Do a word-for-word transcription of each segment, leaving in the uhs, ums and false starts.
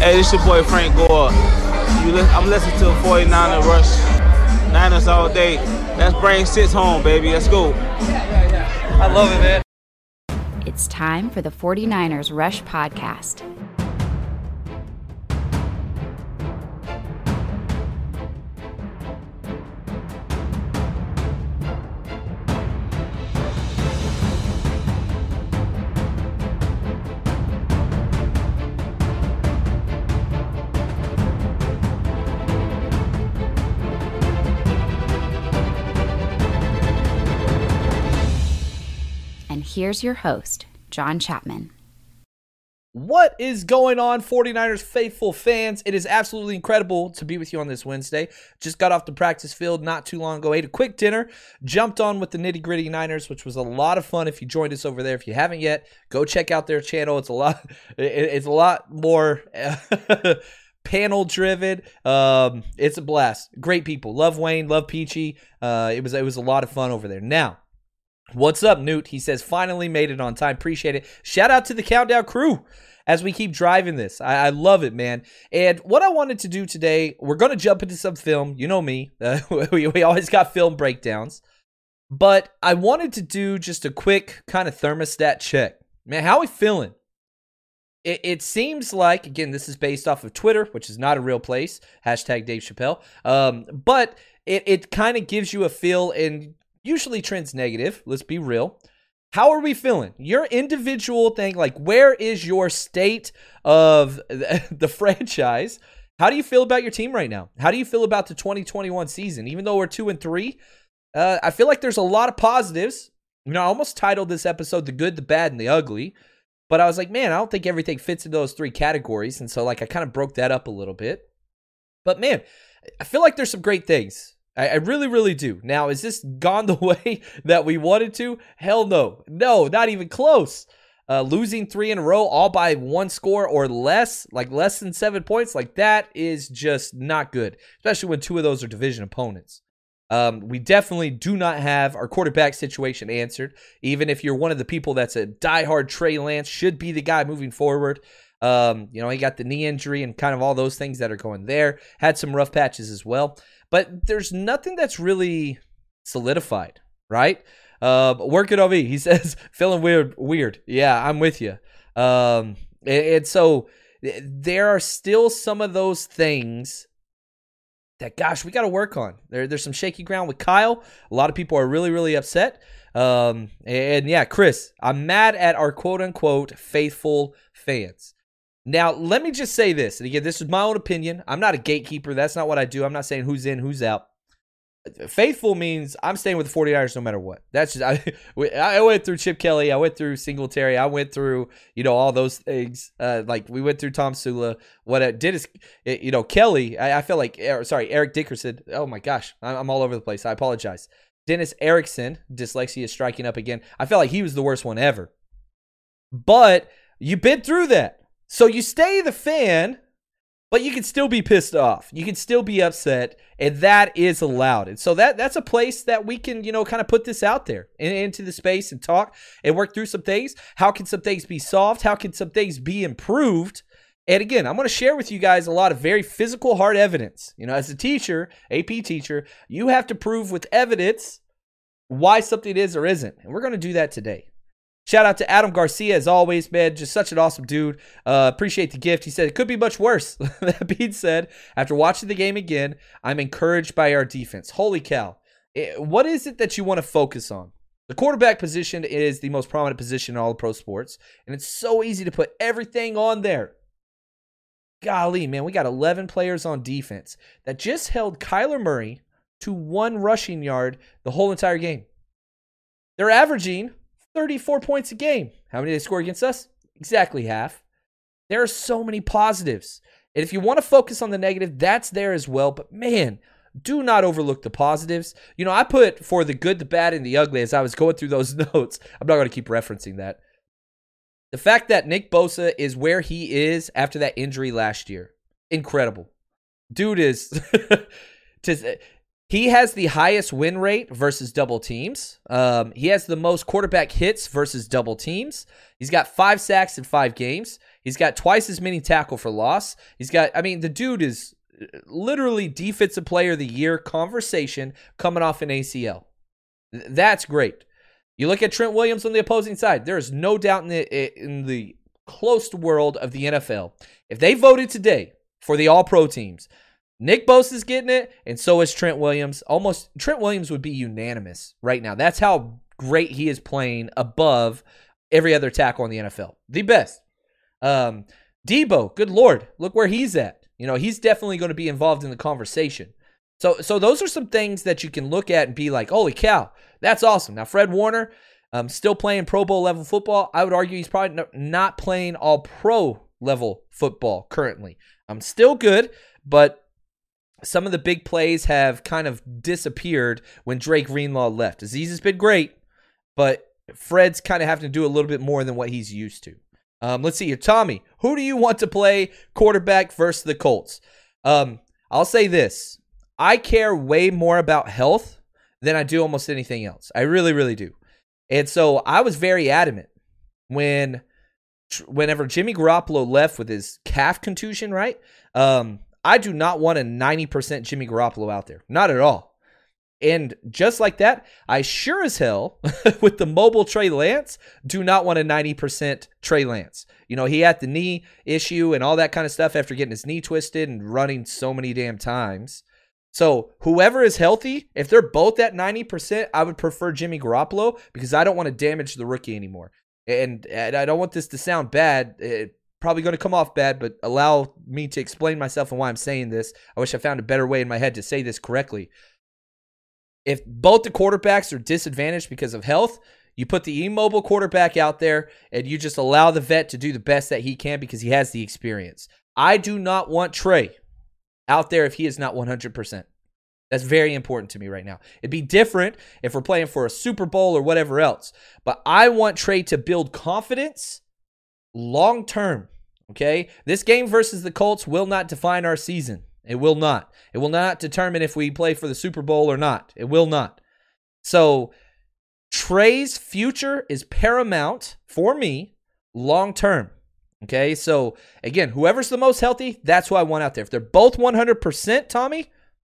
Hey, this your boy Frank Gore. You li- I'm listening to forty-niner Rush Niners all day. Let's bring six home, baby. Let's go. Yeah, yeah, yeah. I love it, man. It's time for the forty-niners Rush podcast. Here's your host, John Chapman. What is going on, forty-niners faithful fans? It is absolutely incredible to be with you on this Wednesday. Just got off the practice field not too long ago, ate a quick dinner, jumped on with the nitty-gritty Niners, which was a lot of fun. If you joined us over there, if you haven't yet, go check out their channel. It's a lot, it's a lot more panel driven. Um, it's a blast. Great people. Love Wayne, love Peachy. Uh, it was it was a lot of fun over there. Now, what's up, Newt? He says, finally made it on time. Appreciate it. Shout out to the Countdown crew as we keep driving this. I, I love it, man. And what I wanted to do today, we're going to jump into some film. You know me. Uh, we, we always got film breakdowns. But I wanted to do just a quick kind of thermostat check. Man, how are we feeling? It, it seems like, again, this is based off of Twitter, which is not a real place. Hashtag Dave Chappelle. Um, but it, it kind of gives you a feel in... Usually trends negative, let's be real. How are we feeling? Your individual thing, like where is your state of the franchise? How do you feel about your team right now? How do you feel about the twenty twenty-one season? Even though we're two and three, uh, I feel like there's a lot of positives. You know, I almost titled this episode The Good, the Bad, and the Ugly. But I was like, man, I don't think everything fits in those three categories. And so like I kind of broke that up a little bit. But man, I feel like there's some great things. I really, really do. Now, is this gone the way that we wanted to? Hell no. No, not even close. Uh, losing three in a row all by one score or less, like less than seven points, like that is just not good, especially when two of those are division opponents. Um, we definitely do not have our quarterback situation answered, even if you're one of the people that's a diehard Trey Lance, should be the guy moving forward. Um, you know, he got the knee injury and kind of all those things that are going there. Had some rough patches as well. But there's nothing that's really solidified, right? Uh, work it on me. He says, feeling weird. Weird. Yeah, I'm with you. Um, and, and so there are still some of those things that, gosh, we got to work on. There, there's some shaky ground with Kyle. A lot of people are really, really upset. Um, and, and yeah, Chris, I'm mad at our quote-unquote faithful fans. Now, let me just say this, and again, this is my own opinion. I'm not a gatekeeper. That's not what I do. I'm not saying who's in, who's out. Faithful means I'm staying with the forty-niners no matter what. That's just, I, I went through Chip Kelly. I went through Singletary. I went through, you know, all those things. Uh, like, we went through Tom Sula. What I did is, you know, Kelly, I, I feel like, sorry, Eric Dickerson. Oh, my gosh. I'm all over the place. I apologize. Dennis Erickson, dyslexia is striking up again. I felt like he was the worst one ever. But you've been through that. So you stay the fan, but you can still be pissed off. You can still be upset, and that is allowed. And so that that's a place that we can, you know, kind of put this out there and into the space and talk and work through some things. How can some things be solved? How can some things be improved? And again, I'm going to share with you guys a lot of very physical, hard evidence. You know, as a teacher, A P teacher, you have to prove with evidence why something is or isn't. And we're going to do that today. Shout out to Adam Garcia, as always, man. Just such an awesome dude. Uh, appreciate the gift. He said, it could be much worse. That being said, after watching the game again, I'm encouraged by our defense. Holy cow. It, what is it that you want to focus on? The quarterback position is the most prominent position in all the pro sports, and it's so easy to put everything on there. Golly, man, we got eleven players on defense that just held Kyler Murray to one rushing yard the whole entire game. They're averaging thirty-four points a game. How many did they score against us? Exactly half. There are so many positives. And if you want to focus on the negative, that's there as well. But man, do not overlook the positives. You know, I put for the good, the bad, and the ugly as I was going through those notes. I'm not going to keep referencing that. The fact that Nick Bosa is where he is after that injury last year. Incredible. Dude is... to, He has the highest win rate versus double teams. Um, he has the most quarterback hits versus double teams. He's got five sacks in five games. He's got twice as many tackle for loss. He's got, I mean, the dude is literally defensive player of the year conversation coming off an A C L. That's great. You look at Trent Williams on the opposing side. There is no doubt in the, in the close world of the N F L. If they voted today for the all-pro teams, Nick Bosa's getting it, and so is Trent Williams. Almost, Trent Williams would be unanimous right now. That's how great he is playing above every other tackle in the N F L. The best. Um, Debo, good Lord, look where he's at. You know, he's definitely going to be involved in the conversation. So, so those are some things that you can look at and be like, holy cow, that's awesome. Now, Fred Warner, um, still playing Pro Bowl level football. I would argue he's probably not playing all pro level football currently. I'm um, still good, but some of the big plays have kind of disappeared when Drake Greenlaw left. Aziz has been great, but Fred's kind of having to do a little bit more than what he's used to. Um, let's see here. Tommy, who do you want to play quarterback versus the Colts? Um, I'll say this. I care way more about health than I do almost anything else. I really, really do. And so I was very adamant when, whenever Jimmy Garoppolo left with his calf contusion, right? Um, I do not want a ninety percent Jimmy Garoppolo out there. Not at all. And just like that, I sure as hell, with the mobile Trey Lance, do not want a ninety percent Trey Lance. You know, he had the knee issue and all that kind of stuff after getting his knee twisted and running so many damn times. So whoever is healthy, if they're both at ninety percent, I would prefer Jimmy Garoppolo because I don't want to damage the rookie anymore. And, and I don't want this to sound bad. It, Probably going to come off bad, but allow me to explain myself and why I'm saying this. I wish I found a better way in my head to say this correctly. If both the quarterbacks are disadvantaged because of health, you put the immobile quarterback out there and you just allow the vet to do the best that he can because he has the experience. I do not want Trey out there if he is not one hundred percent. That's very important to me right now. It'd be different if we're playing for a Super Bowl or whatever else, but I want Trey to build confidence long term. Okay, this game versus the Colts will not define our season. It will not. It will not determine if we play for the Super Bowl or not. It will not. So Trey's future is paramount for me long term. Okay, so again, whoever's the most healthy, that's who I want out there. If they're both one hundred percent, Tommy,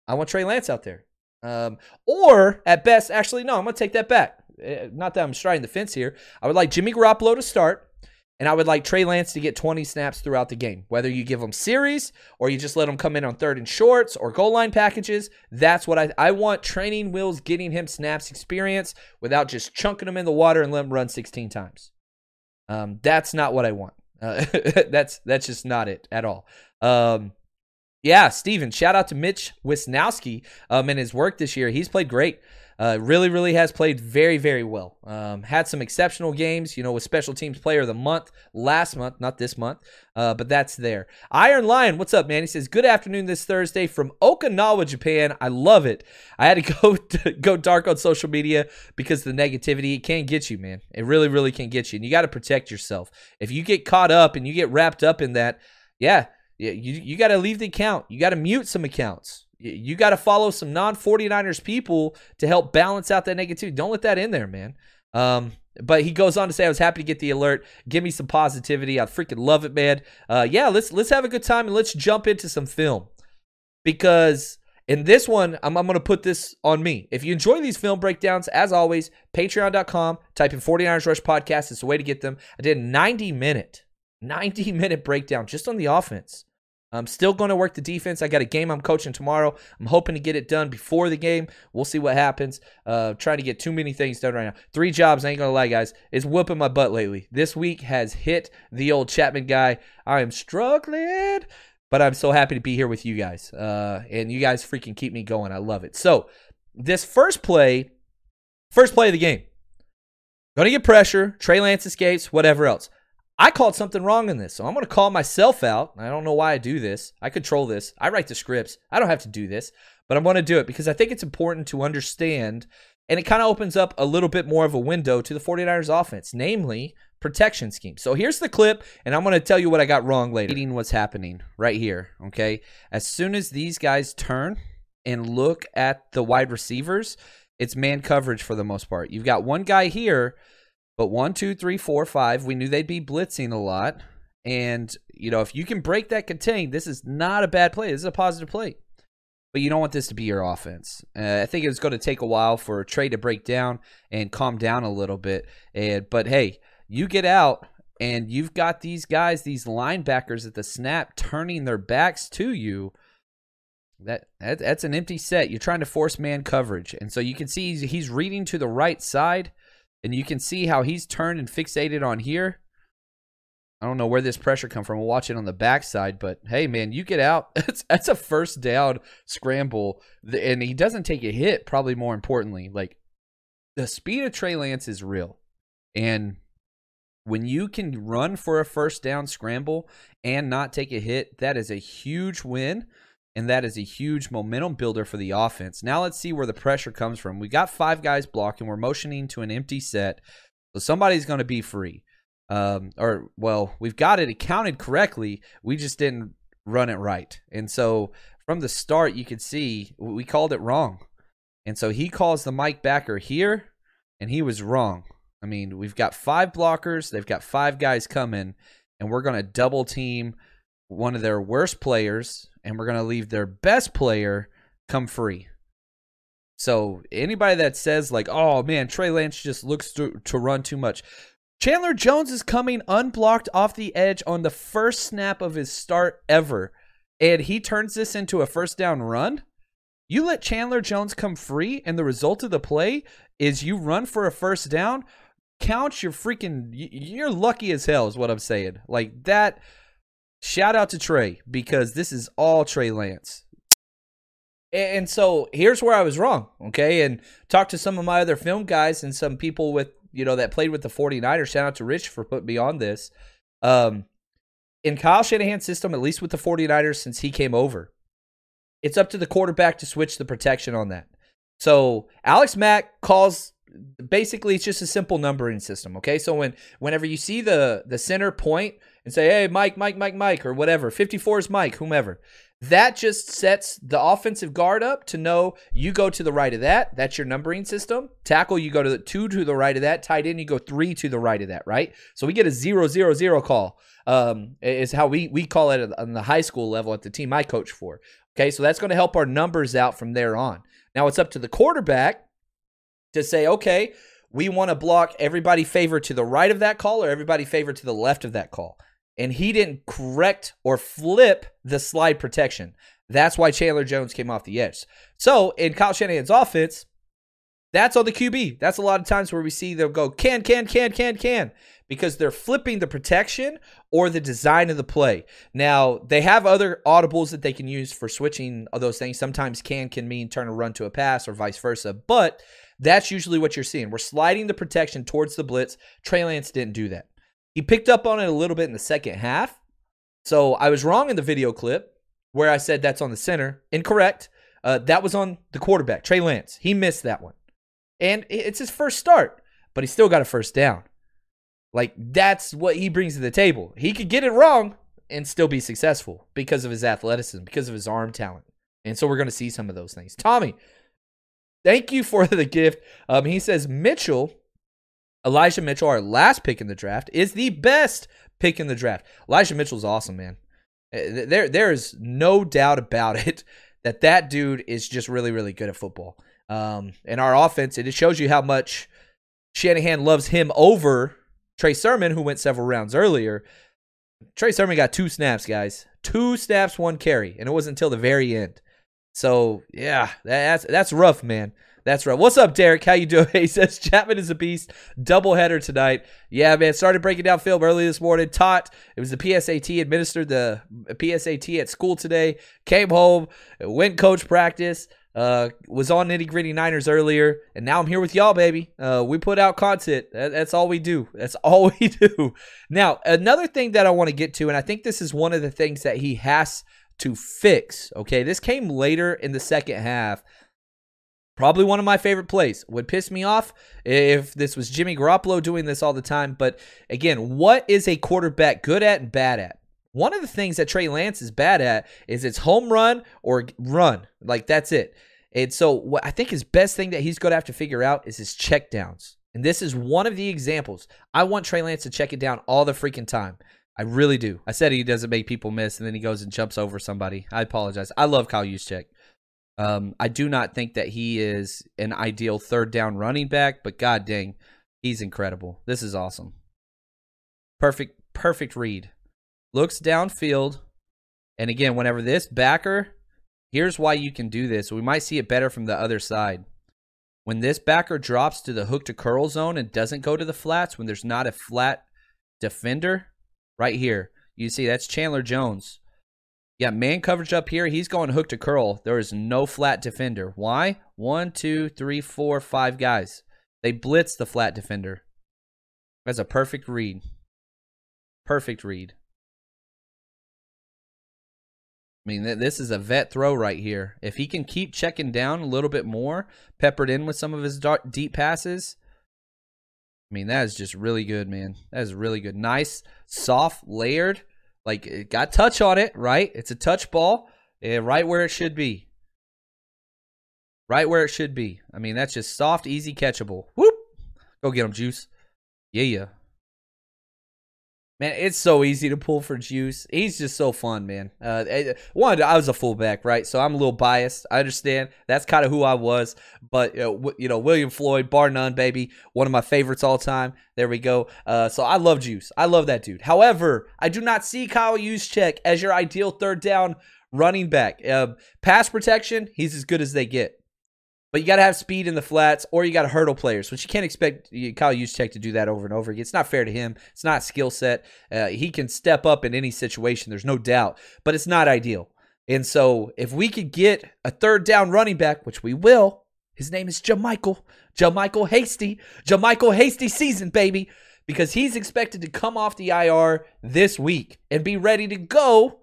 I want Trey Lance out there. Um, or at best, actually, no, I'm going to take that back. Not that I'm striding the fence here. I would like Jimmy Garoppolo to start. And I would like Trey Lance to get twenty snaps throughout the game. Whether you give him series or you just let him come in on third and shorts or goal line packages, that's what I, I want training wheels getting him snaps experience without just chunking him in the water and let him run sixteen times. Um, that's not what I want. Uh, that's that's just not it at all. Um, yeah, Steven, shout out to Mitch Wisnowski um, and his work this year. He's played great. Uh, really, really has played very, very well. Um, had some exceptional games, you know, with Special Teams Player of the Month last month, not this month, uh, but that's there. Iron Lion, what's up, man? He says, good afternoon this Thursday from Okinawa, Japan. I love it. I had to go to go dark on social media because the negativity, it can get you, man. It really, really can get you, and you got to protect yourself. If you get caught up and you get wrapped up in that, yeah, you, you got to leave the account. You got to mute some accounts. You got to follow some non forty-niners people to help balance out that negativity. Don't let that in there, man. Um, but he goes on to say, I was happy to get the alert. Give me some positivity. I freaking love it, man. Uh, yeah, let's let's have a good time and let's jump into some film. Because In this one, I'm, I'm going to put this on me. If you enjoy these film breakdowns, as always, patreon dot com, type in forty-niners Rush Podcast. It's the way to get them. I did a ninety-minute breakdown just on the offense. I'm still going to work the defense. I got a game I'm coaching tomorrow. I'm hoping to get it done before the game. We'll see what happens. Uh, trying to get too many things done right now. Three jobs, I ain't going to lie, guys. It's whooping my butt lately. This week has hit the old Chapman guy. I am struggling, but I'm so happy to be here with you guys. Uh, and you guys freaking keep me going. I love it. So this first play, first play of the game. Going to get pressure. Trey Lance escapes, whatever else. I called something wrong in this, so I'm going to call myself out. I don't know why I do this. I control this. I write the scripts. I don't have to do this, but I'm going to do it because I think it's important to understand, and it kind of opens up a little bit more of a window to the forty-niners offense, namely protection scheme. So here's the clip, and I'm going to tell you what I got wrong later. Reading what's happening right here, okay? As soon as these guys turn and look at the wide receivers, it's man coverage for the most part. You've got one guy here. But one, two, three, four, five, we knew they'd be blitzing a lot. And, you know, if you can break that contain, this is not a bad play. This is a positive play. But you don't want this to be your offense. Uh, I think it was going to take a while for Trey to break down and calm down a little bit. And But, hey, you get out and you've got these guys, these linebackers at the snap turning their backs to you. That, that That's an empty set. You're trying to force man coverage. And so you can see he's, he's reading to the right side. And you can see how he's turned and fixated on here. I don't know where this pressure come from. We'll watch it on the backside. But, hey, man, you get out. That's, that's a first down scramble. And he doesn't take a hit, probably more importantly. Like, the speed of Trey Lance is real. And when you can run for a first down scramble and not take a hit, that is a huge win. And that is a huge momentum builder for the offense. Now let's see where the pressure comes from. We got five guys blocking. We're motioning to an empty set. So somebody's going to be free. Um, or, well, we've got it accounted correctly. We just didn't run it right. And so from the start, you could see we called it wrong. And so he calls the Mike backer here, and he was wrong. I mean, we've got five blockers. They've got five guys coming, and we're going to double team one of their worst players, and we're going to leave their best player come free. So anybody that says like, oh, man, Trey Lance just looks to, to run too much. Chandler Jones is coming unblocked off the edge on the first snap of his start ever, and he turns this into a first down run. You let Chandler Jones come free, and the result of the play is you run for a first down. Count your freaking, you're lucky as hell is what I'm saying. Like that. Shout out to Trey, because this is all Trey Lance. And so here's where I was wrong, okay? And talked to some of my other film guys and some people with, you know, that played with the forty-niners. Shout out to Rich for putting me on this. Um, in Kyle Shanahan's system, at least with the forty-niners since he came over, it's up to the quarterback to switch the protection on that. So Alex Mack calls, basically it's just a simple numbering system, okay? So when whenever you see the the center point, and say, hey, Mike, Mike, Mike, Mike, or whatever. fifty-four is Mike, whomever. That just sets the offensive guard up to know you go to the right of that. That's your numbering system. Tackle, you go to the two to the right of that. Tight end, you go three to the right of that, right? So we get a zero, zero, zero call um, is how we, we call it on the high school level at the team I coach for. Okay, so that's going to help our numbers out from there on. Now it's up to the quarterback to say, okay, we want to block everybody favor to the right of that call or everybody favor to the left of that call. And he didn't correct or flip the slide protection. That's why Chandler Jones came off the edge. So in Kyle Shanahan's offense, that's on the Q B. That's a lot of times where we see they'll go can, can, can, can, can, because they're flipping the protection or the design of the play. Now, they have other audibles that they can use for switching those things. Sometimes can can mean turn a run to a pass or vice versa, but that's usually what you're seeing. We're sliding the protection towards the blitz. Trey Lance didn't do that. He picked up on it a little bit in the second half. So I was wrong in the video clip where I said that's on the center. Incorrect. Uh, that was on the quarterback, Trey Lance. He missed that one. And it's his first start, but he still got a first down. Like, that's what he brings to the table. He could get it wrong and still be successful because of his athleticism, because of his arm talent. And so we're going to see some of those things. Tommy, thank you for the gift. Um, he says, Mitchell... Elijah Mitchell, our last pick in the draft, is the best pick in the draft. Elijah Mitchell's awesome, man. There, there is no doubt about it that that dude is just really, really good at football. Um, and our offense, it shows you how much Shanahan loves him over Trey Sermon, who went several rounds earlier. Trey Sermon got two snaps, guys. Two snaps, one carry, and it wasn't until the very end. So, yeah, that's that's rough, man. That's rough. What's up, Derek? How you doing? He says, Chapman is a beast. Doubleheader tonight. Yeah, man, started breaking down film early this morning. Taught. It was the P S A T, administered the P S A T at school today. Came home, went coach practice. Uh, was on nitty-gritty Niners earlier, and now I'm here with y'all, baby. Uh, we put out content. That, that's all we do. That's all we do. Now, another thing that I want to get to, and I think this is one of the things that he has to fix, okay? This came later in the second half. Probably one of my favorite plays. Would piss me off if this was Jimmy Garoppolo doing this all the time, but again, what is a quarterback good at and bad at? One of the things that Trey Lance is bad at is it's home run or run. Like, that's it. And so what I think his best thing that he's going to have to figure out is his check downs. And this is one of the examples. I want Trey Lance to check it down all the freaking time. I really do. I said he doesn't make people miss, and then he goes and jumps over somebody. I apologize. I love Kyle Juszczyk. Um, I do not think that he is an ideal third down running back, but god dang, he's incredible. This is awesome. Perfect, perfect read. Looks downfield, and again, whenever this backer, here's why you can do this. We might see it better from the other side. When this backer drops to the hook to curl zone and doesn't go to the flats, when there's not a flat defender, right here, you see that's Chandler Jones. Yeah, man coverage up here. He's going hook to curl. There is no flat defender. Why? One, two, three, four, five guys. They blitz the flat defender. That's a perfect read. Perfect read. I mean, this is a vet throw right here. If he can keep checking down a little bit more, peppered in with some of his dark, deep passes, I mean, that is just really good, man. That is really good. Nice, soft, layered. Like, it got touch on it, right? It's a touch ball, yeah, right where it should be. Right where it should be. I mean, that's just soft, easy, catchable. Whoop! Go get him, Juice. Yeah, yeah. Man, it's so easy to pull for Juice. He's just so fun, man. Uh, one, I was a fullback, right? So I'm a little biased. I understand. That's kind of who I was. But, uh, w- you know, William Floyd, bar none, baby. One of my favorites all time. There we go. Uh, so I love Juice. I love that dude. However, I do not see Kyle Juszczyk as your ideal third down running back. Uh, pass protection, he's as good as they get. But you got to have speed in the flats, or you got to hurdle players, which you can't expect Kyle Juszczyk to do that over and over again. It's not fair to him. It's not skill set. Uh, he can step up in any situation. There's no doubt, but it's not ideal. And so if we could get a third down running back, which we will, his name is Jermichael, Jermichael Hasty, Jermichael Hasty season, baby, because he's expected to come off the I R this week and be ready to go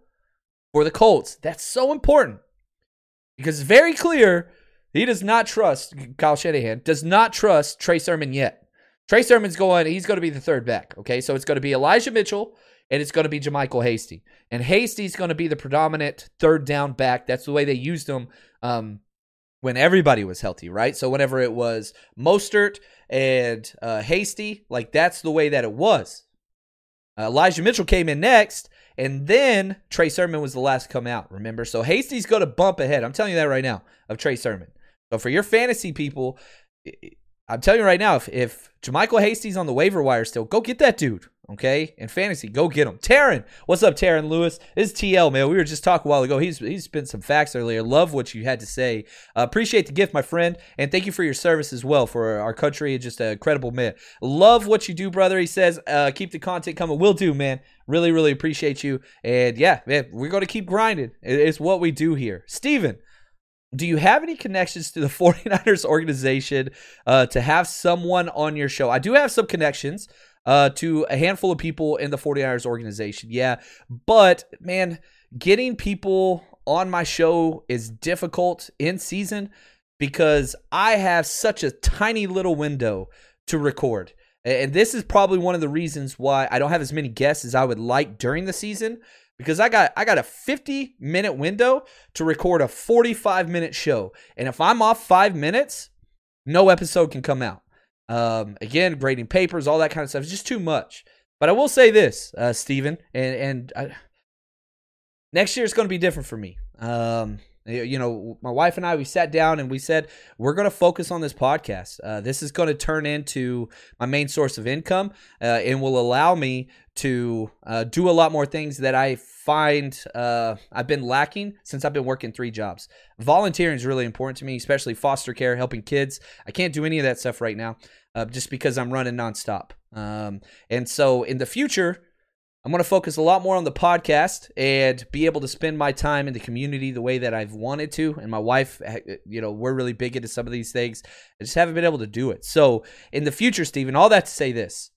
for the Colts. That's so important because it's very clear he does not trust, Kyle Shanahan, does not trust Trey Sermon yet. Trey Sermon's going, he's going to be the third back, okay? So it's going to be Elijah Mitchell, and it's going to be Jermichael Hasty. And Hasty's going to be the predominant third down back. That's the way they used him um, when everybody was healthy, right? So whenever it was Mostert and uh, Hasty, like that's the way that it was. Uh, Elijah Mitchell came in next, and then Trey Sermon was the last to come out, remember? So Hasty's going to bump ahead. I'm telling you that right now, of Trey Sermon. So for your fantasy people, I'm telling you right now, if, if Jermichael Hasty's on the waiver wire still, go get that dude, okay? In fantasy, go get him. Taryn, what's up, Taryn Lewis? This is T L, man. We were just talking a while ago. He's He's been some facts earlier. Love what you had to say. Uh, appreciate the gift, my friend, and thank you for your service as well for our country. Just an incredible man. Love what you do, brother, he says. Uh, keep the content coming. Will do, man. Really, really appreciate you. And, yeah, man, we're going to keep grinding. It's what we do here. Steven. Do you have any connections to the forty-niners organization uh, to have someone on your show? I do have some connections uh, to a handful of people in the forty-niners organization, yeah. But, man, getting people on my show is difficult in season because I have such a tiny little window to record. And this is probably one of the reasons why I don't have as many guests as I would like during the season. Because I got I got a fifty-minute window to record a forty-five-minute show. And if I'm off five minutes, no episode can come out. Um, again, grading papers, all that kind of stuff. It's just too much. But I will say this, uh, Steven, and, and I, next year it's going to be different for me. Um, You know, my wife and I, we sat down and we said, we're going to focus on this podcast. Uh, this is going to turn into my main source of income uh, and will allow me to uh, do a lot more things that I find uh, I've been lacking since I've been working three jobs. Volunteering is really important to me, especially foster care, helping kids. I can't do any of that stuff right now uh, just because I'm running nonstop. Um, and so in the future, I'm going to focus a lot more on the podcast and be able to spend my time in the community the way that I've wanted to. And my wife, you know, we're really big into some of these things. I just haven't been able to do it. So in the future, Steven, all that to say this,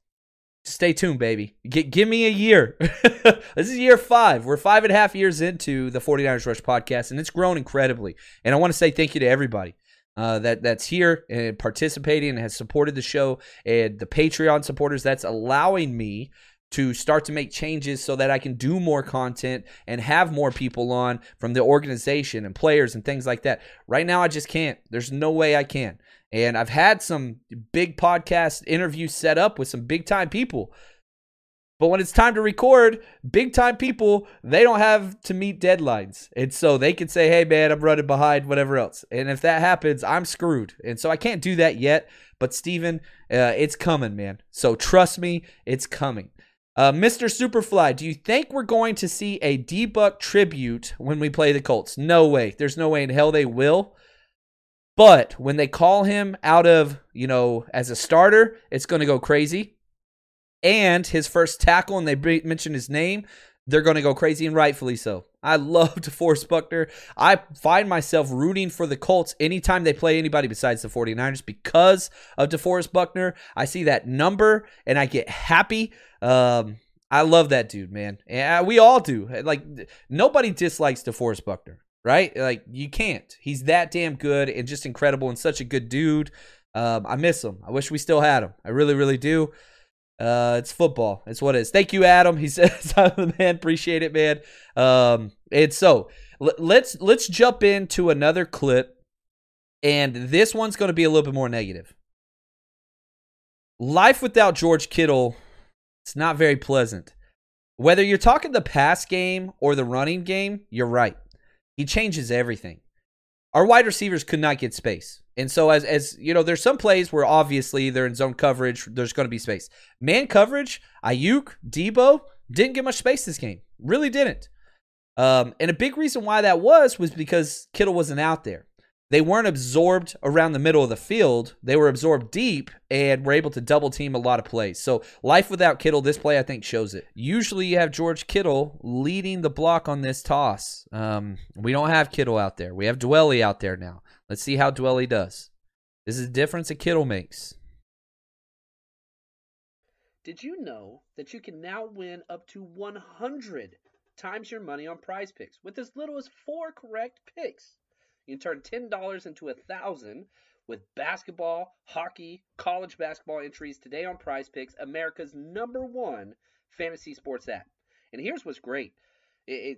stay tuned, baby. G- give me a year. This is year five. We're five and a half years into the forty-niners Rush podcast, and it's grown incredibly. And I want to say thank you to everybody. Uh, that that's here and participating and has supported the show, and the Patreon supporters that's allowing me to start to make changes so that I can do more content and have more people on from the organization and players and things like that. Right now, I just can't. There's no way I can. And I've had some big podcast interviews set up with some big time people. But when it's time to record, big time people, they don't have to meet deadlines. And so they can say, hey, man, I'm running behind, whatever else. And if that happens, I'm screwed. And so I can't do that yet. But Steven, uh, it's coming, man. So trust me, it's coming. Uh, Mister Superfly, do you think we're going to see a D-Buck tribute when we play the Colts? No way. There's no way in hell they will. But when they call him out of, you know, as a starter, it's going to go crazy. And his first tackle, and they mention his name, they're going to go crazy, and rightfully so. I love DeForest Buckner. I find myself rooting for the Colts anytime they play anybody besides the forty-niners because of DeForest Buckner. I see that number, and I get happy. Um, I love that dude, man. And we all do. Like, nobody dislikes DeForest Buckner, right? Like, you can't. He's that damn good and just incredible and such a good dude. Um, I miss him. I wish we still had him. I really, really do. Uh, it's football. It's what it is. Thank you, Adam. He says, man, appreciate it, man. Um, and so l- let's, let's jump into another clip, and this one's going to be a little bit more negative. Life without George Kittle, it's not very pleasant. Whether you're talking the pass game or the running game, you're right. He changes everything. Our wide receivers could not get space. And so as, as you know, there's some plays where obviously they're in zone coverage. There's going to be space. Man coverage, Ayuk, Debo, didn't get much space this game. Really didn't. Um, and a big reason why that was was because Kittle wasn't out there. They weren't absorbed around the middle of the field. They were absorbed deep and were able to double team a lot of plays. So life without Kittle, this play I think shows it. Usually you have George Kittle leading the block on this toss. Um, we don't have Kittle out there. We have Dwelly out there now. Let's see how Dwelly does. This is the difference that Kittle makes. Did you know that you can now win up to one hundred times your money on Prize Picks with as little as four correct picks? You can turn ten dollars into one thousand dollars with basketball, hockey, college basketball entries today on Prize Picks, America's number one fantasy sports app. And here's what's great. It, it,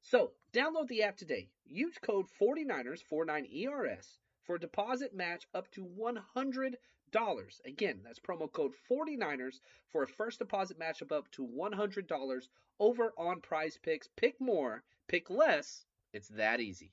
So, download the app today. Use code forty-niners forty-nine E R S for a deposit match up to one hundred dollars. Again, that's promo code forty-niners for a first deposit match of up to one hundred dollars over on Prize Picks. Pick more, pick less. It's that easy.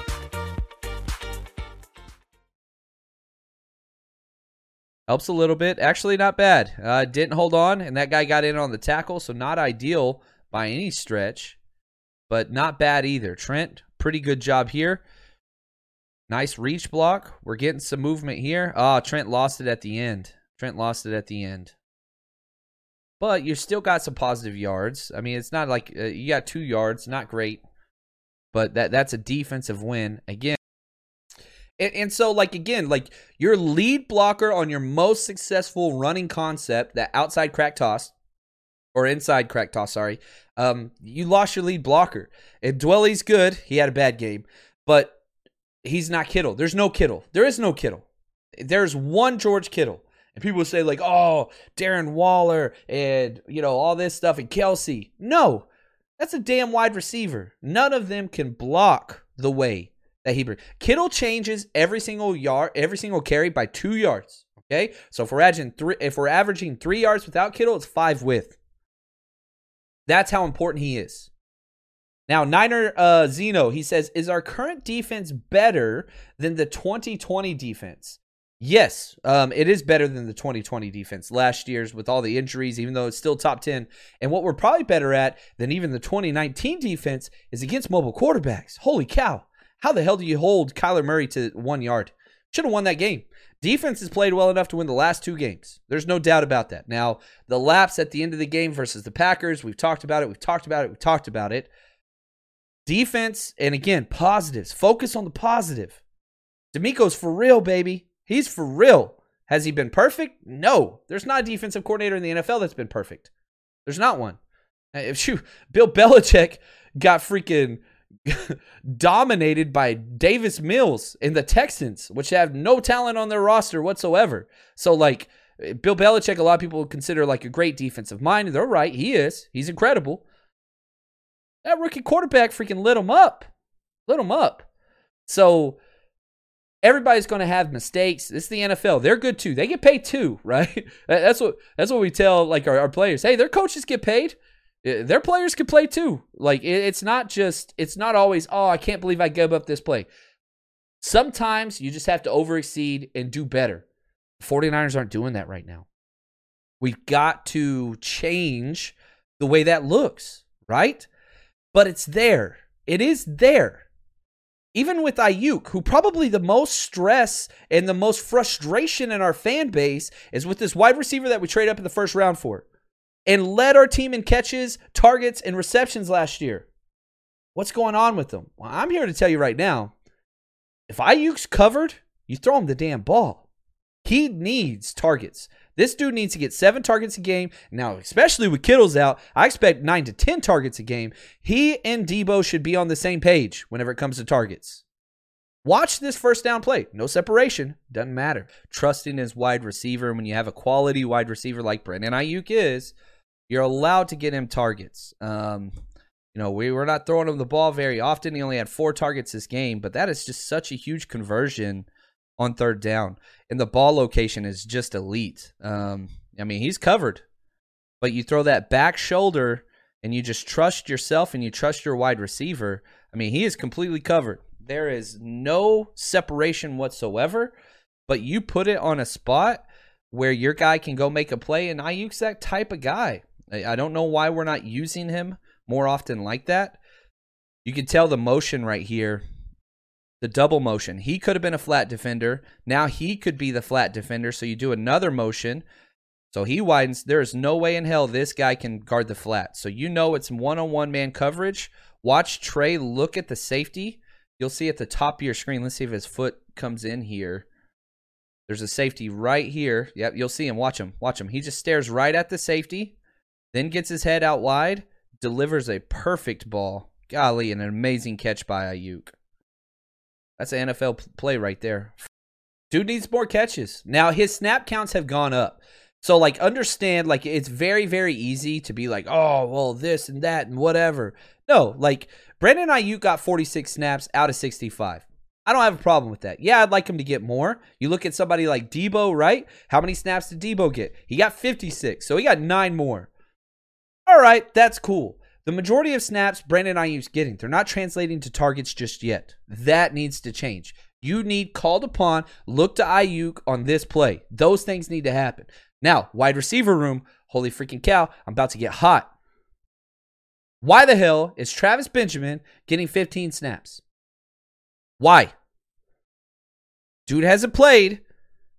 Helps a little bit. Actually, not bad. Uh, didn't hold on, and that guy got in on the tackle, so not ideal by any stretch, but not bad either. Trent, pretty good job here. Nice reach block. We're getting some movement here. Ah, oh, Trent lost it at the end. Trent lost it at the end. But you still got some positive yards. I mean, it's not like uh, you got two yards. Not great. But that that's a defensive win. Again, And, and so, like, again, like, your lead blocker on your most successful running concept, that outside crack toss, or inside crack toss, sorry, um, you lost your lead blocker. And Dwelly's good. He had a bad game. But he's not Kittle. There's no Kittle. There is no Kittle. There's one George Kittle. And people say, like, oh, Darren Waller and, you know, all this stuff and Kelsey. No. That's a damn wide receiver. None of them can block the way that he brings. Kittle changes every single yard, every single carry by two yards. Okay, so if we're averaging three, if we're averaging three yards without Kittle, it's five with. That's how important he is. Now, Niner uh, Zeno, he says, is our current defense better than the twenty twenty defense? Yes, um, it is better than the twenty twenty defense last year's with all the injuries, even though it's still top ten. And what we're probably better at than even the twenty nineteen defense is against mobile quarterbacks. Holy cow. How the hell do you hold Kyler Murray to one yard? Should have won that game. Defense has played well enough to win the last two games. There's no doubt about that. Now, the lapse at the end of the game versus the Packers, we've talked about it, we've talked about it, we've talked about it. Defense, and again, positives. Focus on the positive. DeMeco's for real, baby. He's for real. Has he been perfect? No. There's not a defensive coordinator in the N F L that's been perfect. There's not one. Shoot, Bill Belichick got freaking dominated by Davis Mills and the Texans, which have no talent on their roster whatsoever. So, like, Bill Belichick, a lot of people consider like a great defensive mind, and they're right. He is. He's incredible. That rookie quarterback freaking lit him up. Lit him up. So, everybody's going to have mistakes. It's the N F L. They're good too. They get paid too, right? That's what that's what we tell like our, our players. Hey, their coaches get paid. Their players could play too. Like, it's not just, it's not always, oh, I can't believe I gave up this play. Sometimes you just have to overexceed and do better. The forty-niners aren't doing that right now. We've got to change the way that looks, right? But it's there. It is there. Even with Ayuk, who probably the most stress and the most frustration in our fan base is with this wide receiver that we trade up in the first round for, and led our team in catches, targets, and receptions last year. What's going on with them? Well, I'm here to tell you right now, if Ayuk's covered, you throw him the damn ball. He needs targets. This dude needs to get seven targets a game. Now, especially with Kittle's out, I expect nine to ten targets a game. He and Debo should be on the same page whenever it comes to targets. Watch this first down play. No separation. Doesn't matter. Trusting his wide receiver, and when you have a quality wide receiver like Brandon Ayuk is, you're allowed to get him targets. Um, you know, we were not throwing him the ball very often. He only had four targets this game, but that is just such a huge conversion on third down. And the ball location is just elite. Um, I mean, he's covered. But you throw that back shoulder, and you just trust yourself, and you trust your wide receiver. I mean, he is completely covered. There is no separation whatsoever, but you put it on a spot where your guy can go make a play, and Ayuk's that type of guy. I don't know why we're not using him more often like that. You can tell the motion right here, the double motion. He could have been a flat defender. Now he could be the flat defender, so you do another motion. So he widens. There is no way in hell this guy can guard the flat. So you know it's one-on-one man coverage. Watch Trey look at the safety. You'll see at the top of your screen. Let's see if his foot comes in here. There's a safety right here. Yep, you'll see him. Watch him. Watch him. He just stares right at the safety. Then gets his head out wide, delivers a perfect ball. Golly, and an amazing catch by Ayuk. That's an N F L play right there. Dude needs more catches. Now, his snap counts have gone up. So, like, understand, like, it's very, very easy to be like, oh, well, this and that and whatever. No, like, Brandon Ayuk got forty-six snaps out of sixty-five. I don't have a problem with that. Yeah, I'd like him to get more. You look at somebody like Debo, right? How many snaps did Debo get? He got fifty-six, so he got nine more. All right, that's cool. The majority of snaps Brandon Ayuk's getting, they're not translating to targets just yet. That needs to change. You need called upon, look to Ayuk on this play. Those things need to happen. Now, wide receiver room, holy freaking cow, I'm about to get hot. Why the hell is Travis Benjamin getting fifteen snaps? Why? Dude hasn't played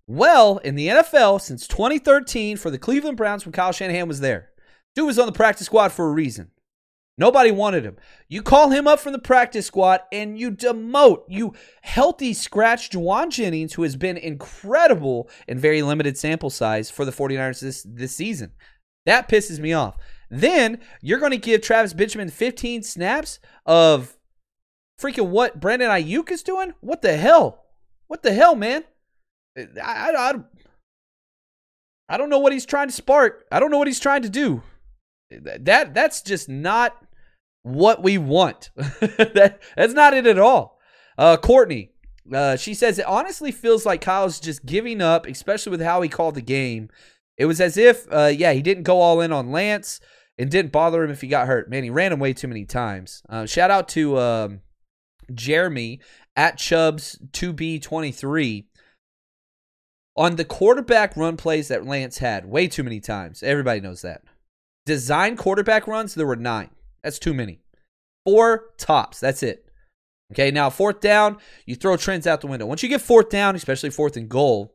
well in the N F L since twenty thirteen for the Cleveland Browns when Kyle Shanahan was there. Dude was on the practice squad for a reason. Nobody wanted him. You call him up from the practice squad and you demote, you healthy scratch Juwan Jennings, who has been incredible in very limited sample size for the 49ers this, this season. That pisses me off. Then you're going to give Travis Benjamin fifteen snaps of freaking what Brandon Ayuk is doing? What the hell? What the hell, man? I, I, I, I don't know what he's trying to spark. I don't know what he's trying to do. That that's just not what we want. that that's not it at all. Uh, Courtney, uh, she says it honestly feels like Kyle's just giving up, especially with how he called the game. It was as if, uh, yeah, he didn't go all in on Lance and didn't bother him if he got hurt. Man, he ran him way too many times. Uh, shout out to um, Jeremy at Chubbs two B twenty-three. On the quarterback run plays that Lance had, way too many times. Everybody knows that. Design quarterback runs, there were nine. That's too many. Four tops. That's it. Okay, now fourth down, you throw trends out the window. Once you get fourth down, especially fourth and goal,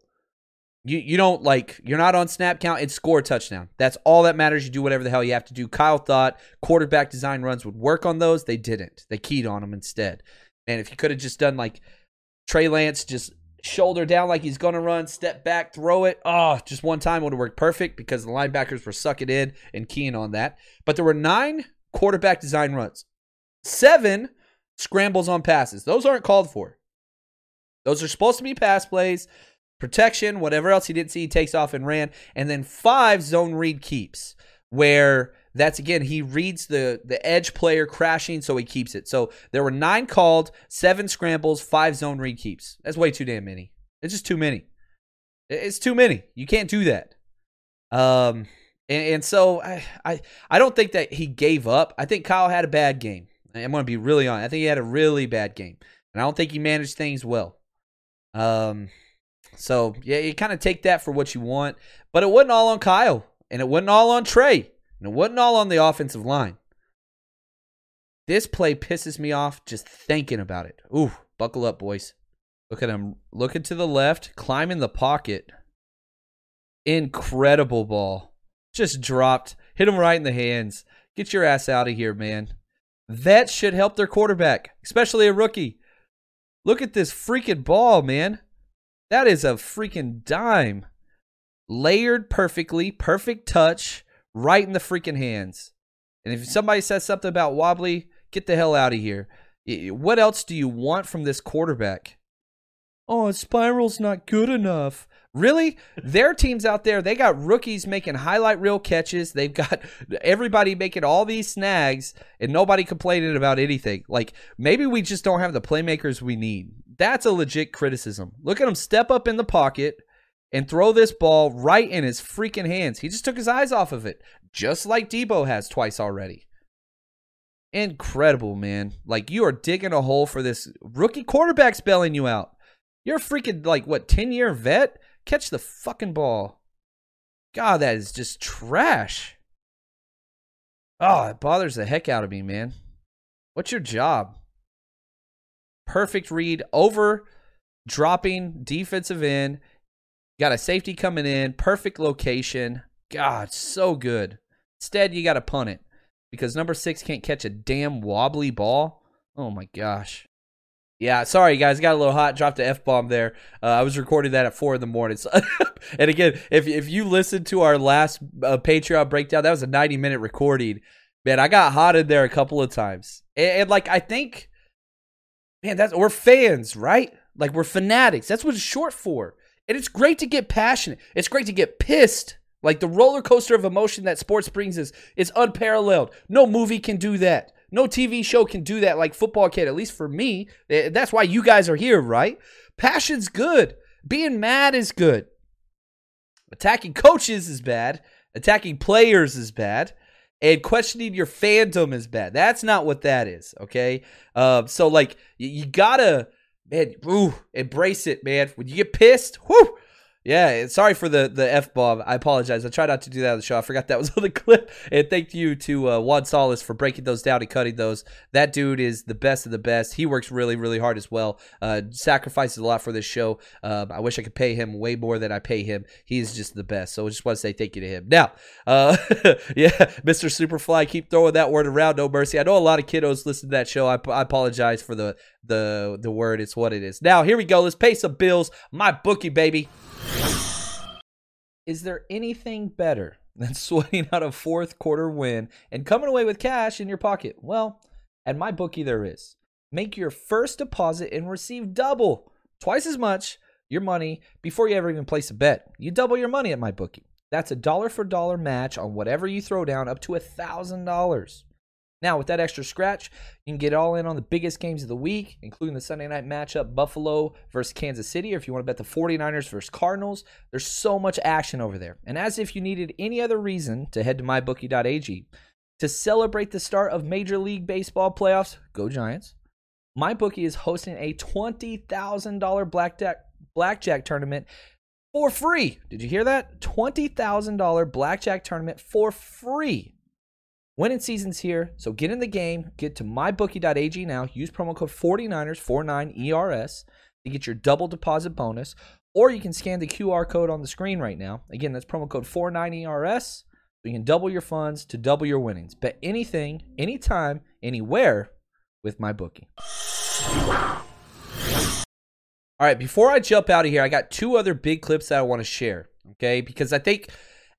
you, you don't like, you're not on snap count, it's score a touchdown. That's all that matters. You do whatever the hell you have to do. Kyle thought quarterback design runs would work on those. They didn't. They keyed on them instead. And if you could have just done like Trey Lance, just shoulder down like he's going to run, step back, throw it. Oh, just one time would have worked perfect because the linebackers were sucking in and keying on that. But there were nine quarterback design runs, seven scrambles on passes. Those aren't called for. Those are supposed to be pass plays, protection, whatever else he didn't see, he takes off and ran. And then five zone read keeps where that's, again, he reads the, the edge player crashing, so he keeps it. So there were nine called, seven scrambles, five zone read keeps. That's way too damn many. It's just too many. It's too many. You can't do that. Um, and, and so I, I I don't think that he gave up. I think Kyle had a bad game. I'm going to be really honest. I think he had a really bad game. And I don't think he managed things well. Um, so, yeah, you kind of take that for what you want. But it wasn't all on Kyle, and it wasn't all on Trey. And it wasn't all on the offensive line. This play pisses me off just thinking about it. Ooh, buckle up, boys. Look at him looking to the left, climbing the pocket. Incredible ball. Just dropped. Hit him right in the hands. Get your ass out of here, man. That should help their quarterback, especially a rookie. Look at this freaking ball, man. That is a freaking dime. Layered perfectly. Perfect touch. Right in the freaking hands. And if somebody says something about wobbly, get the hell out of here. What else do you want from this quarterback? Oh, spiral's not good enough. Really? Their team's out there, they got rookies making highlight reel catches. They've got everybody making all these snags, and nobody complaining about anything. Like, maybe we just don't have the playmakers we need. That's a legit criticism. Look at him step up in the pocket and throw this ball right in his freaking hands. He just took his eyes off of it, just like Debo has twice already. Incredible, man. Like, you are digging a hole for this rookie quarterback's bailing you out. You're a freaking, like, what, ten-year vet? Catch the fucking ball. God, that is just trash. Oh, it bothers the heck out of me, man. What's your job? Perfect read over dropping defensive end. Got a safety coming in, perfect location. God, so good. Instead, you got to punt it because number six can't catch a damn wobbly ball. Oh, my gosh. Yeah, sorry, guys. Got a little hot. Dropped the F-bomb there. Uh, I was recording that at four in the morning. So and, again, if if you listened to our last uh, Patreon breakdown, that was a ninety-minute recording. Man, I got hot in there a couple of times. And, and like, I think, man, that's we're fans, right? Like, we're fanatics. That's what it's short for. And it's great to get passionate. It's great to get pissed. Like, the roller coaster of emotion that sports brings us is unparalleled. No movie can do that. No T V show can do that like football can, at least for me. That's why you guys are here, right? Passion's good. Being mad is good. Attacking coaches is bad. Attacking players is bad. And questioning your fandom is bad. That's not what that is, okay? Um, so, like, you, you gotta... Man, ooh, embrace it, man. When you get pissed, whoo, Yeah, sorry for the, the F-bomb. I apologize. I tried not to do that on the show. I forgot that was on the clip. And thank you to uh, Juan Solis for breaking those down and cutting those. That dude is the best of the best. He works really, really hard as well. Uh, sacrifices a lot for this show. Um, I wish I could pay him way more than I pay him. He's just the best. So I just want to say thank you to him. Now, uh, yeah, Mister Superfly, keep throwing that word around. No mercy. I know a lot of kiddos listen to that show. I, I apologize for the, the, the word. It's what it is. Now, here we go. Let's pay some bills. My bookie, baby. Is there anything better than sweating out a fourth quarter win and coming away with cash in your pocket? Well, at My Bookie, there is. Make your first deposit and receive double, twice as much, your money before you ever even place a bet. You double your money at My Bookie. That's a dollar for dollar match on whatever you throw down, up to one thousand dollars. Now, with that extra scratch, you can get all in on the biggest games of the week, including the Sunday night matchup, Buffalo versus Kansas City, or if you want to bet the forty-niners versus Cardinals. There's so much action over there. And as if you needed any other reason to head to my bookie dot a g, to celebrate the start of Major League Baseball playoffs, go Giants, MyBookie is hosting a twenty thousand dollars blackjack, blackjack tournament for free. Did you hear that? twenty thousand dollars blackjack tournament for free. Winning season's here, so get in the game. Get to my bookie dot a g now. Use promo code forty-niners, forty-nine E R S to get your double deposit bonus, or you can scan the Q R code on the screen right now. Again, that's promo code forty-nine E R S, so you can double your funds to double your winnings. Bet anything, anytime, anywhere with MyBookie. All right, before I jump out of here, I got two other big clips that I want to share, okay? Because I think...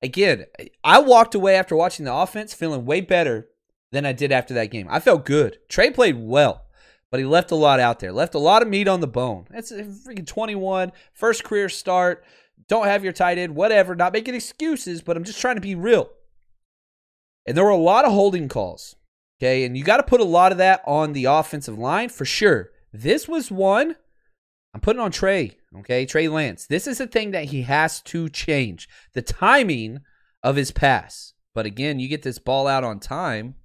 Again, I walked away after watching the offense feeling way better than I did after that game. I felt good. Trey played well, but he left a lot out there. Left a lot of meat on the bone. That's a freaking twenty-one, first career start, don't have your tight end, whatever. Not making excuses, but I'm just trying to be real. And there were a lot of holding calls, okay? And you got to put a lot of that on the offensive line for sure. This was one I'm putting on Trey, okay? Trey Lance. This is a thing that he has to change. The timing of his pass. But again, you get this ball out on time.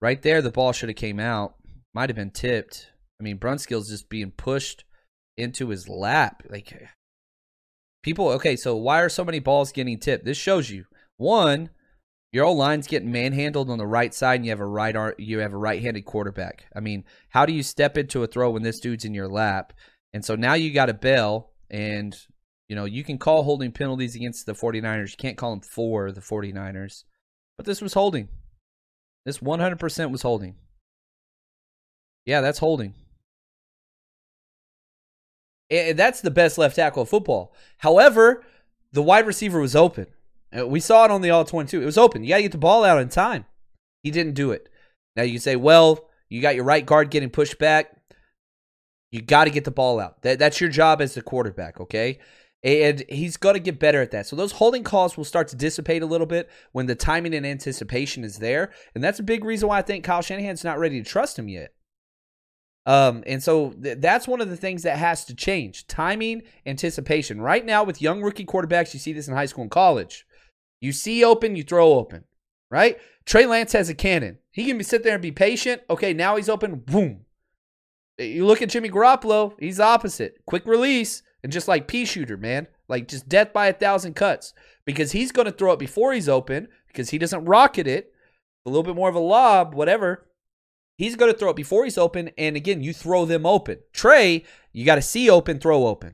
Right there, the ball should have came out. Might have been tipped. I mean, Brunskill's just being pushed into his lap. Like, people, okay, so why are so many balls getting tipped? This shows you. One, your old line's getting manhandled on the right side, and you have a right arm, you have a right-handed quarterback. I mean, how do you step into a throw when this dude's in your lap? And so now you got a bell, and you know you can call holding penalties against the forty-niners. You can't call them for the forty-niners, but this was holding. This one hundred percent was holding. Yeah, that's holding. And that's the best left tackle of football. However, the wide receiver was open. We saw it on the all twenty-two. It was open. You got to get the ball out in time. He didn't do it. Now you can say, well, you got your right guard getting pushed back. You got to get the ball out. That, that's your job as the quarterback, okay? And he's got to get better at that. So those holding calls will start to dissipate a little bit when the timing and anticipation is there. And that's a big reason why I think Kyle Shanahan's not ready to trust him yet. Um, and so th- that's one of the things that has to change. Timing, anticipation. Right now with young rookie quarterbacks, you see this in high school and college. You see open, you throw open, right? Trey Lance has a cannon. He can be, sit there and be patient. Okay, now he's open, boom. You look at Jimmy Garoppolo, he's the opposite. Quick release and just like pea shooter, man. Like just death by a thousand cuts because he's going to throw it before he's open because he doesn't rocket it. A little bit more of a lob, whatever. He's going to throw it before he's open, and again, you throw them open. Trey, you got to see open, throw open.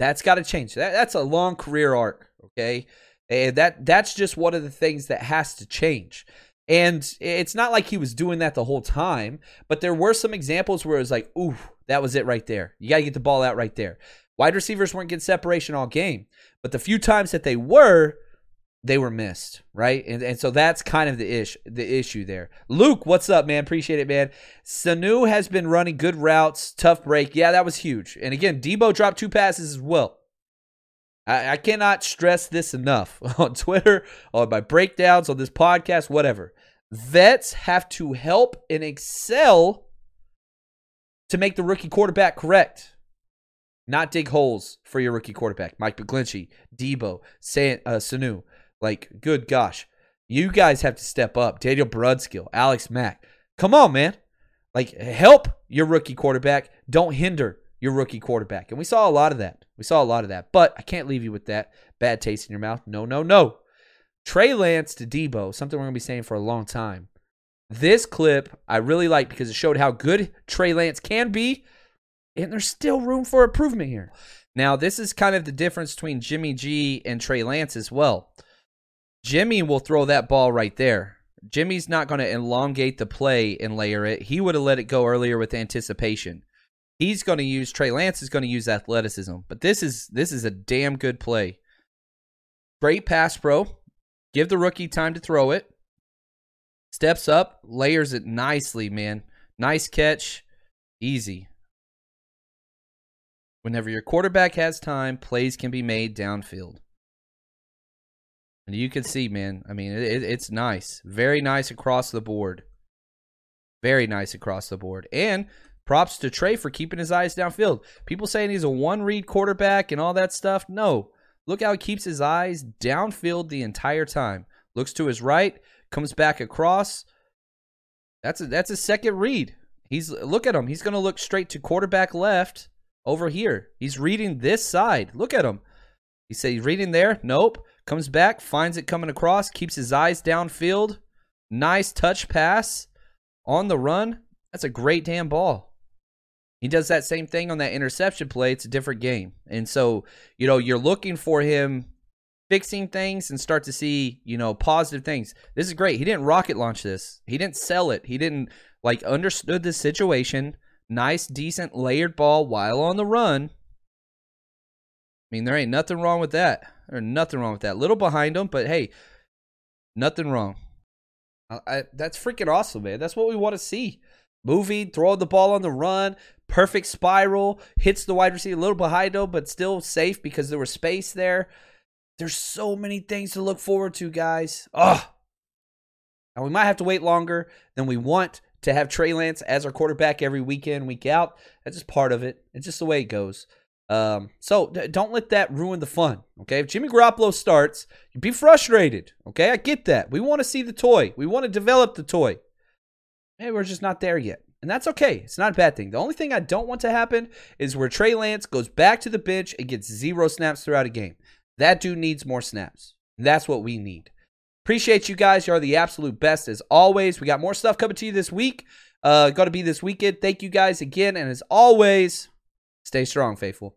That's got to change. That, that's a long career arc, okay? And that that's just one of the things that has to change. And it's not like he was doing that the whole time, but there were some examples where it was like, ooh, that was it right there. You got to get the ball out right there. Wide receivers weren't getting separation all game, but the few times that they were, they were missed, right? And and so that's kind of the ish, the issue there. Luke, what's up, man? Appreciate it, man. Sanu has been running good routes, tough break. Yeah, that was huge. And again, Debo dropped two passes as well. I cannot stress this enough on Twitter, on my breakdowns, on this podcast, whatever. Vets have to help and excel to make the rookie quarterback correct. Not dig holes for your rookie quarterback. Mike McGlinchey, Debo, San, uh, Sanu. Like, good gosh. You guys have to step up. Daniel Brunskill, Alex Mack. Come on, man. Like, help your rookie quarterback. Don't hinder your rookie quarterback. And we saw a lot of that. We saw a lot of that. But I can't leave you with that bad taste in your mouth. No, no, no. Trey Lance to Debo, something we're going to be saying for a long time. This clip I really liked because it showed how good Trey Lance can be, and there's still room for improvement here. Now, this is kind of the difference between Jimmy G and Trey Lance as well. Jimmy will throw that ball right there. Jimmy's not going to elongate the play and layer it. He would have let it go earlier with anticipation. He's going to use, Trey Lance is going to use athleticism. But this is this is a damn good play. Great pass, bro. Give the rookie time to throw it. Steps up, layers it nicely, man. Nice catch. Easy. Whenever your quarterback has time, plays can be made downfield. And you can see, man, I mean, it, it's nice. Very nice across the board. Very nice across the board. And props to Trey for keeping his eyes downfield. People saying he's a one-read quarterback and all that stuff. No. Look how he keeps his eyes downfield the entire time. Looks to his right, comes back across. That's a, that's a second read. He's look at him. He's going to look straight to quarterback left over here. He's reading this side. Look at him. He said he's reading there. Nope. Comes back, finds it coming across, keeps his eyes downfield. Nice touch pass on the run. That's a great damn ball. He does that same thing on that interception play. It's a different game. And so, you know, you're looking for him fixing things and start to see, you know, positive things. This is great. He didn't rocket launch this. He didn't sell it. He didn't, like, understood the situation. Nice, decent, layered ball while on the run. I mean, there ain't nothing wrong with that. There's nothing wrong with that. Little behind him, but hey, nothing wrong. I, I, that's freaking awesome, man. That's what we want to see. Moving, throw the ball on the run, perfect spiral, hits the wide receiver a little behind him, but still safe because there was space there. There's so many things to look forward to, guys. Ugh. And we might have to wait longer than we want to have Trey Lance as our quarterback every weekend, week out. That's just part of it. It's just the way it goes. Um, so d- don't let that ruin the fun, okay? If Jimmy Garoppolo starts, you'd be frustrated, okay? I get that. We want to see the toy. We want to develop the toy. Maybe we're just not there yet, and that's okay. It's not a bad thing. The only thing I don't want to happen is where Trey Lance goes back to the bench and gets zero snaps throughout a game. That dude needs more snaps. That's what we need. Appreciate you guys. You are the absolute best as always. We got more stuff coming to you this week. Uh, going to be this weekend. Thank you guys again, and as always... stay strong, faithful.